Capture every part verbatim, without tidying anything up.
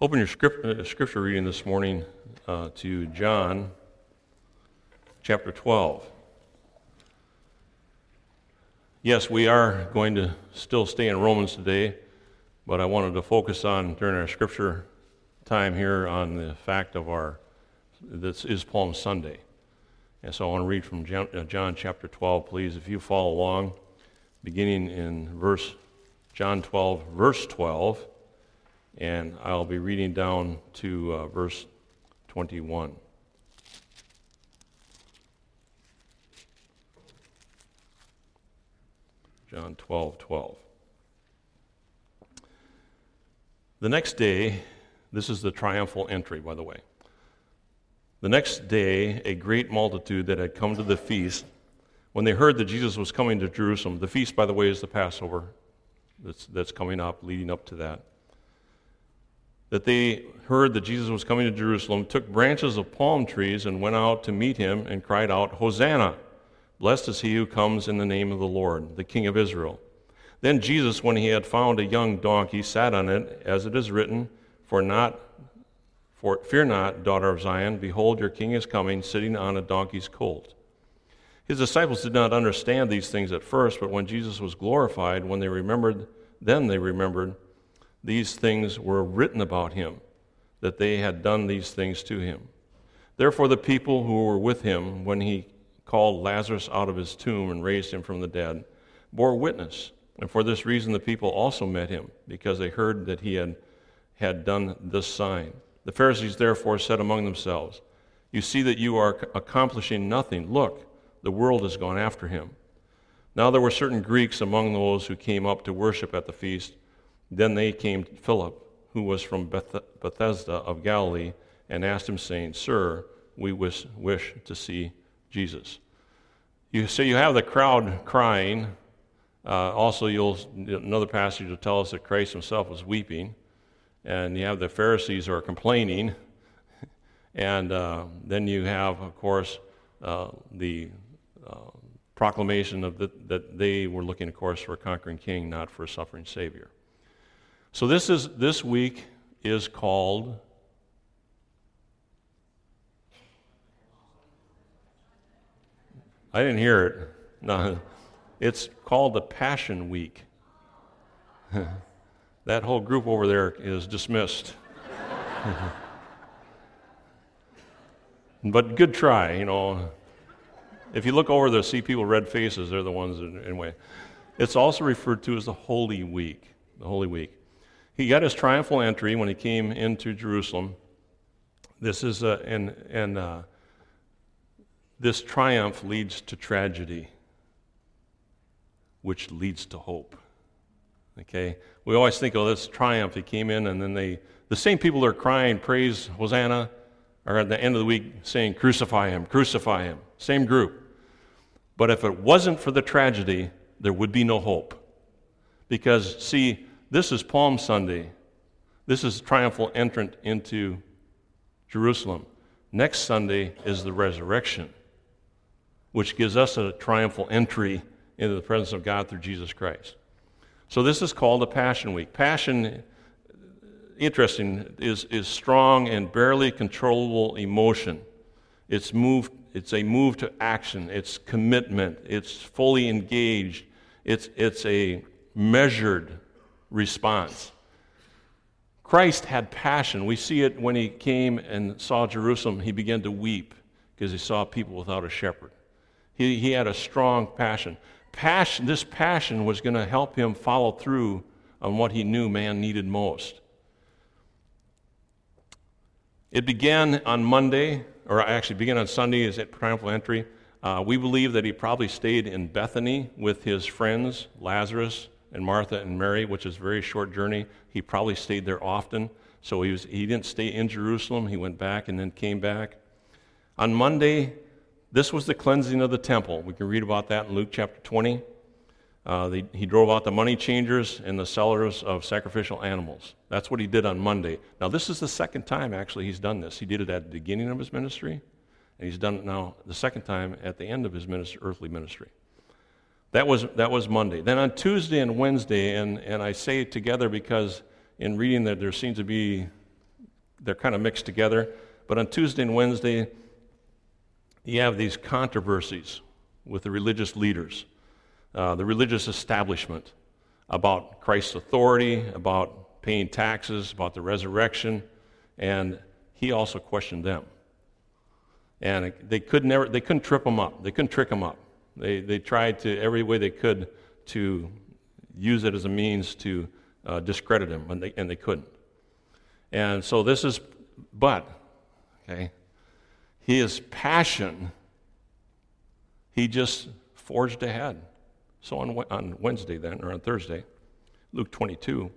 Open your script, uh, scripture reading this morning uh, to John chapter twelve. Yes, we are going to still stay in Romans today, but I wanted to focus on, during our scripture time here, on the fact of our, this is Palm Sunday. And so I want to read from John, uh, John chapter twelve, please. If you follow along, beginning in verse John twelve, verse twelve, and I'll be reading down to uh, verse twenty-one. John twelve, twelve. The next day, this is the triumphal entry, by the way. The next day, a great multitude that had come to the feast, when they heard that Jesus was coming to Jerusalem, the feast, by the way, is the Passover that's, that's coming up, leading up to that. That they heard that Jesus was coming to Jerusalem, took branches of palm trees and went out to meet him and cried out, "Hosanna! Blessed is he who comes in the name of the Lord, the King of Israel." Then Jesus, when he had found a young donkey, sat on it, as it is written, "For not, for fear not, daughter of Zion, behold, your king is coming, sitting on a donkey's colt." His disciples did not understand these things at first, but when Jesus was glorified, when they remembered, then they remembered, these things were written about him, that they had done these things to him. Therefore the people who were with him, when he called Lazarus out of his tomb and raised him from the dead, bore witness. And for this reason the people also met him, because they heard that he had, had done this sign. The Pharisees therefore said among themselves, "You see that you are accomplishing nothing. Look, the world has gone after him." Now there were certain Greeks among those who came up to worship at the feast. Then they came to Philip, who was from Beth- Bethsaida of Galilee, and asked him, saying, "Sir, we wish, wish to see Jesus." You, so you have the crowd crying. Uh, also, you'll another passage will tell us that Christ himself was weeping. And you have the Pharisees who are complaining. And uh, then you have, of course, uh, the uh, proclamation of the, that they were looking, of course, for a conquering king, not for a suffering Savior. So this is this week is called I didn't hear it. No, it's called the Passion Week. That whole group over there is dismissed. But good try, you know. If you look over there, see people with red faces, they're the ones that, anyway. It's also referred to as the Holy Week. The Holy Week. He got his triumphal entry when he came into Jerusalem. This is a, and and uh, this triumph leads to tragedy, which leads to hope. Okay, we always think, oh, this triumph. He came in, and then they, the same people that are crying, "Praise Hosanna," are at the end of the week saying, "Crucify him, crucify him." Same group. But if it wasn't for the tragedy, there would be no hope, because see. This is Palm Sunday. This is triumphal entrant into Jerusalem. Next Sunday is the resurrection, which gives us a triumphal entry into the presence of God through Jesus Christ. So this is called a Passion Week. Passion, interesting, is, is strong and barely controllable emotion. It's move, it's a move to action. It's commitment. It's fully engaged. It's, it's a measured response. Christ had passion. We see it when he came and saw Jerusalem. He began to weep because he saw people without a shepherd. He, he had a strong passion. Passion. This passion was going to help him follow through on what he knew man needed most. It began on Monday, or actually began on Sunday is at triumphal entry. Uh, we believe that he probably stayed in Bethany with his friends, Lazarus and Martha and Mary, which is a very short journey. He probably stayed there often. So he was, he didn't stay in Jerusalem. He went back and then came back. On Monday, this was the cleansing of the temple. We can read about that in Luke chapter twenty. Uh, they, he drove out the money changers and the sellers of sacrificial animals. That's what he did on Monday. Now, this is the second time, actually, he's done this. He did it at the beginning of his ministry, and he's done it now the second time at the end of his ministry, earthly ministry. That was that was Monday. Then on Tuesday and Wednesday, and, and I say it together because in reading that there seems to be they're kind of mixed together. But on Tuesday and Wednesday, you have these controversies with the religious leaders, uh, the religious establishment, about Christ's authority, about paying taxes, about the resurrection, and he also questioned them. And they could never, they couldn't trip him up. They couldn't trick him up. They they tried to every way they could to use it as a means to uh, discredit him, and they and they couldn't. And so this is, but okay, his passion, he just forged ahead. So on on Wednesday then, or on Thursday, Luke twenty-two,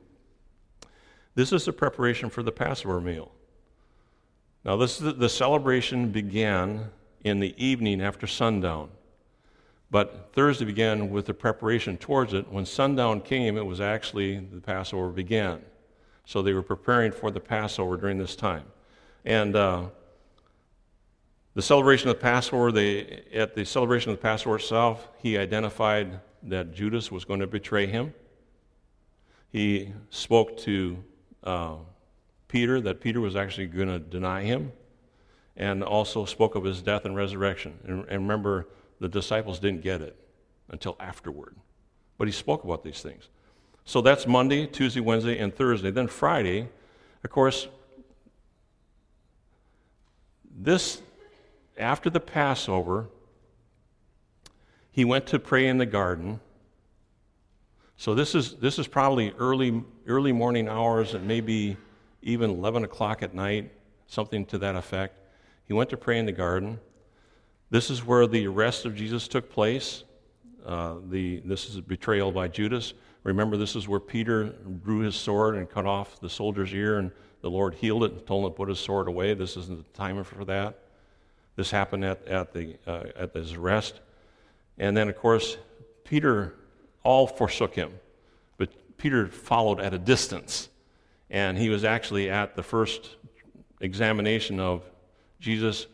this is the preparation for the Passover meal. Now this the celebration began in the evening after sundown, but Thursday began with the preparation towards it. When sundown came, it was actually the Passover began. So they were preparing for the Passover during this time. And uh, the celebration of the Passover, they, at the celebration of the Passover itself, he identified that Judas was going to betray him. He spoke to uh, Peter, that Peter was actually going to deny him, and also spoke of his death and resurrection. And, and remember, the disciples didn't get it until afterward. But he spoke about these things. So that's Monday, Tuesday, Wednesday, and Thursday. Then Friday, of course, this, after the Passover, he went to pray in the garden. So this is this is probably early early morning hours, and maybe even eleven o'clock at night, something to that effect. He went to pray in the garden. This is where the arrest of Jesus took place. Uh, the this is a betrayal by Judas. Remember, this is where Peter drew his sword and cut off the soldier's ear, and the Lord healed it and told him to put his sword away. This isn't the time for that. This happened at at the uh, at his arrest, and then of course Peter all forsook him, but Peter followed at a distance, and he was actually at the first examination of Jesus.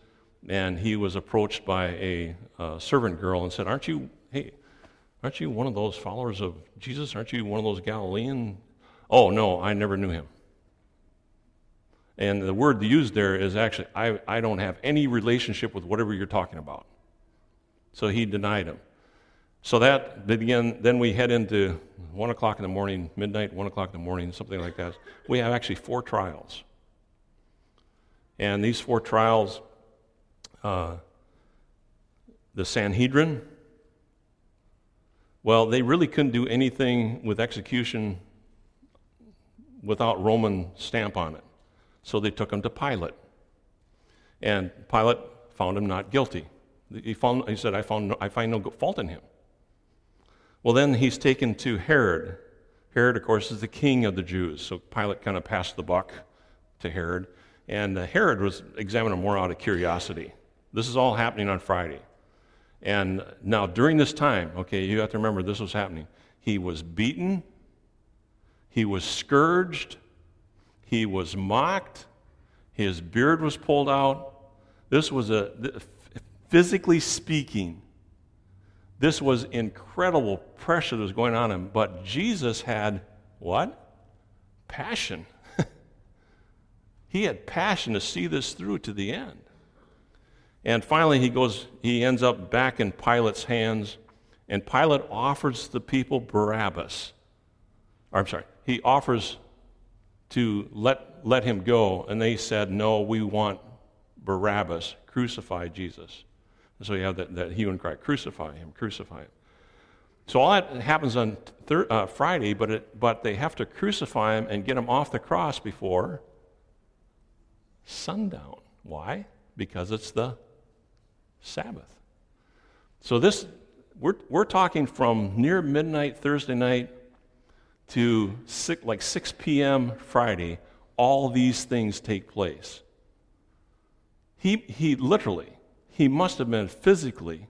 And he was approached by a uh, servant girl and said, aren't you, hey, aren't you one of those followers of Jesus? Aren't you one of those Galilean? Oh, no, I never knew him. And the word used there is actually, I, I don't have any relationship with whatever you're talking about. So he denied him. So that, began, then we head into one o'clock in the morning, midnight, one o'clock in the morning, something like that. We have actually four trials. And these four trials... Uh, the Sanhedrin, well, they really couldn't do anything with execution without Roman stamp on it. So they took him to Pilate. And Pilate found him not guilty. He, found, he said, I, found no, I find no fault in him. Well, then he's taken to Herod. Herod, of course, is the king of the Jews. So Pilate kind of passed the buck to Herod. And uh, Herod was examining him more out of curiosity. This is all happening on Friday. And now during this time, okay, you have to remember this was happening. He was beaten. He was scourged. He was mocked. His beard was pulled out. This was a, physically speaking, this was incredible pressure that was going on him. But Jesus had what? Passion. He had passion to see this through to the end. And finally, he goes, he ends up back in Pilate's hands, and Pilate offers the people Barabbas. Or, I'm sorry, he offers to let, let him go, and they said, no, we want Barabbas, crucify Jesus. And so you have that, that hue and cry, crucify him, crucify him. So all that happens on thir- uh, Friday, but it, but they have to crucify him and get him off the cross before sundown. Why? Because it's the Sabbath. So this, we're we're talking from near midnight Thursday night to six, like six p.m. Friday. All these things take place. He he literally, he must have been physically,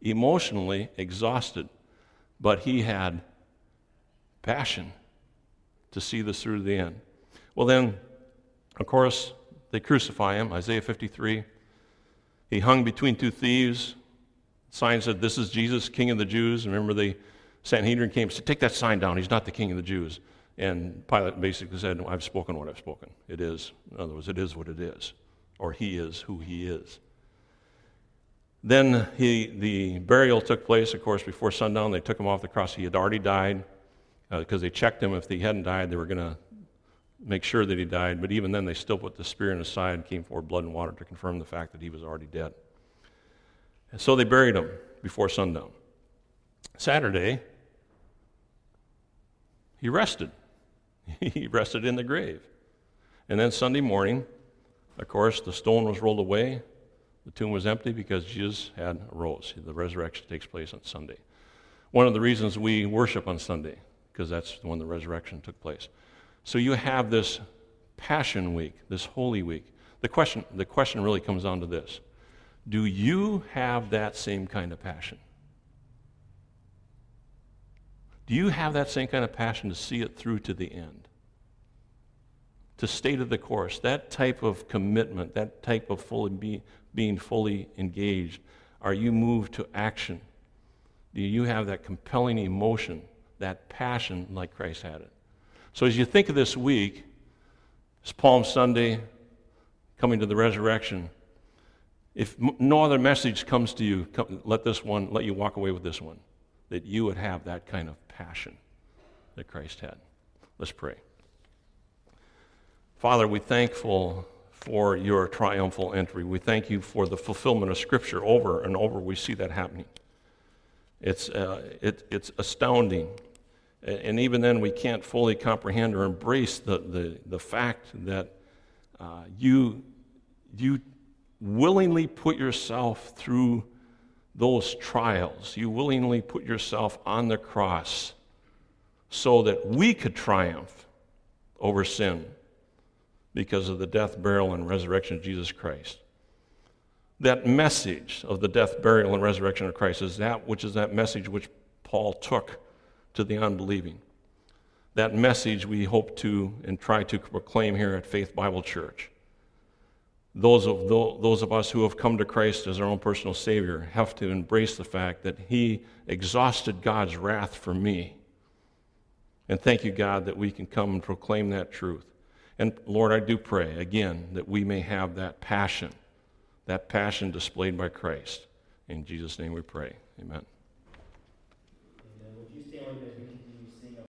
emotionally exhausted, but he had passion to see this through to the end. Well then, of course, they crucify him, Isaiah fifty-three. He hung between two thieves. The sign said, this is Jesus, King of the Jews. Remember, the Sanhedrin came and said, take that sign down. He's not the King of the Jews. And Pilate basically said, no, I've spoken what I've spoken. It is, in other words, it is what it is, or he is who he is. Then he, the burial took place, of course, before sundown. They took him off the cross. He had already died because uh, they checked him. If he hadn't died, they were going to make sure that he died. But even then, they still put the spear in his side, came forward blood and water to confirm the fact that he was already dead. And so they buried him before sundown. Saturday, he rested. He rested in the grave. And then Sunday morning, of course, the stone was rolled away. The tomb was empty because Jesus had rose. The resurrection takes place on Sunday. One of the reasons we worship on Sunday, because that's when the resurrection took place. So you have this Passion Week, this Holy Week. The question, the question really comes down to this. Do you have that same kind of passion? Do you have that same kind of passion to see it through to the end? To stay to the course, that type of commitment, that type of fully be, being fully engaged. Are you moved to action? Do you have that compelling emotion, that passion like Christ had it? So as you think of this week, it's Palm Sunday, coming to the resurrection. If no other message comes to you, come, let this one, let you walk away with this one, that you would have that kind of passion that Christ had. Let's pray. Father, we're thankful for your triumphal entry. We thank you for the fulfillment of Scripture over and over. We see that happening. It's uh, it, it's astounding. And even then, we can't fully comprehend or embrace the, the, the fact that uh, you, you willingly put yourself through those trials. You willingly put yourself on the cross so that we could triumph over sin because of the death, burial, and resurrection of Jesus Christ. That message of the death, burial, and resurrection of Christ is that which is that message which Paul took to the unbelieving. That message we hope to and try to proclaim here at Faith Bible Church. Those of, those of us who have come to Christ as our own personal Savior have to embrace the fact that He exhausted God's wrath for me. And thank you, God, that we can come and proclaim that truth. And Lord, I do pray, again, that we may have that passion, that passion displayed by Christ. In Jesus' name we pray. Amen.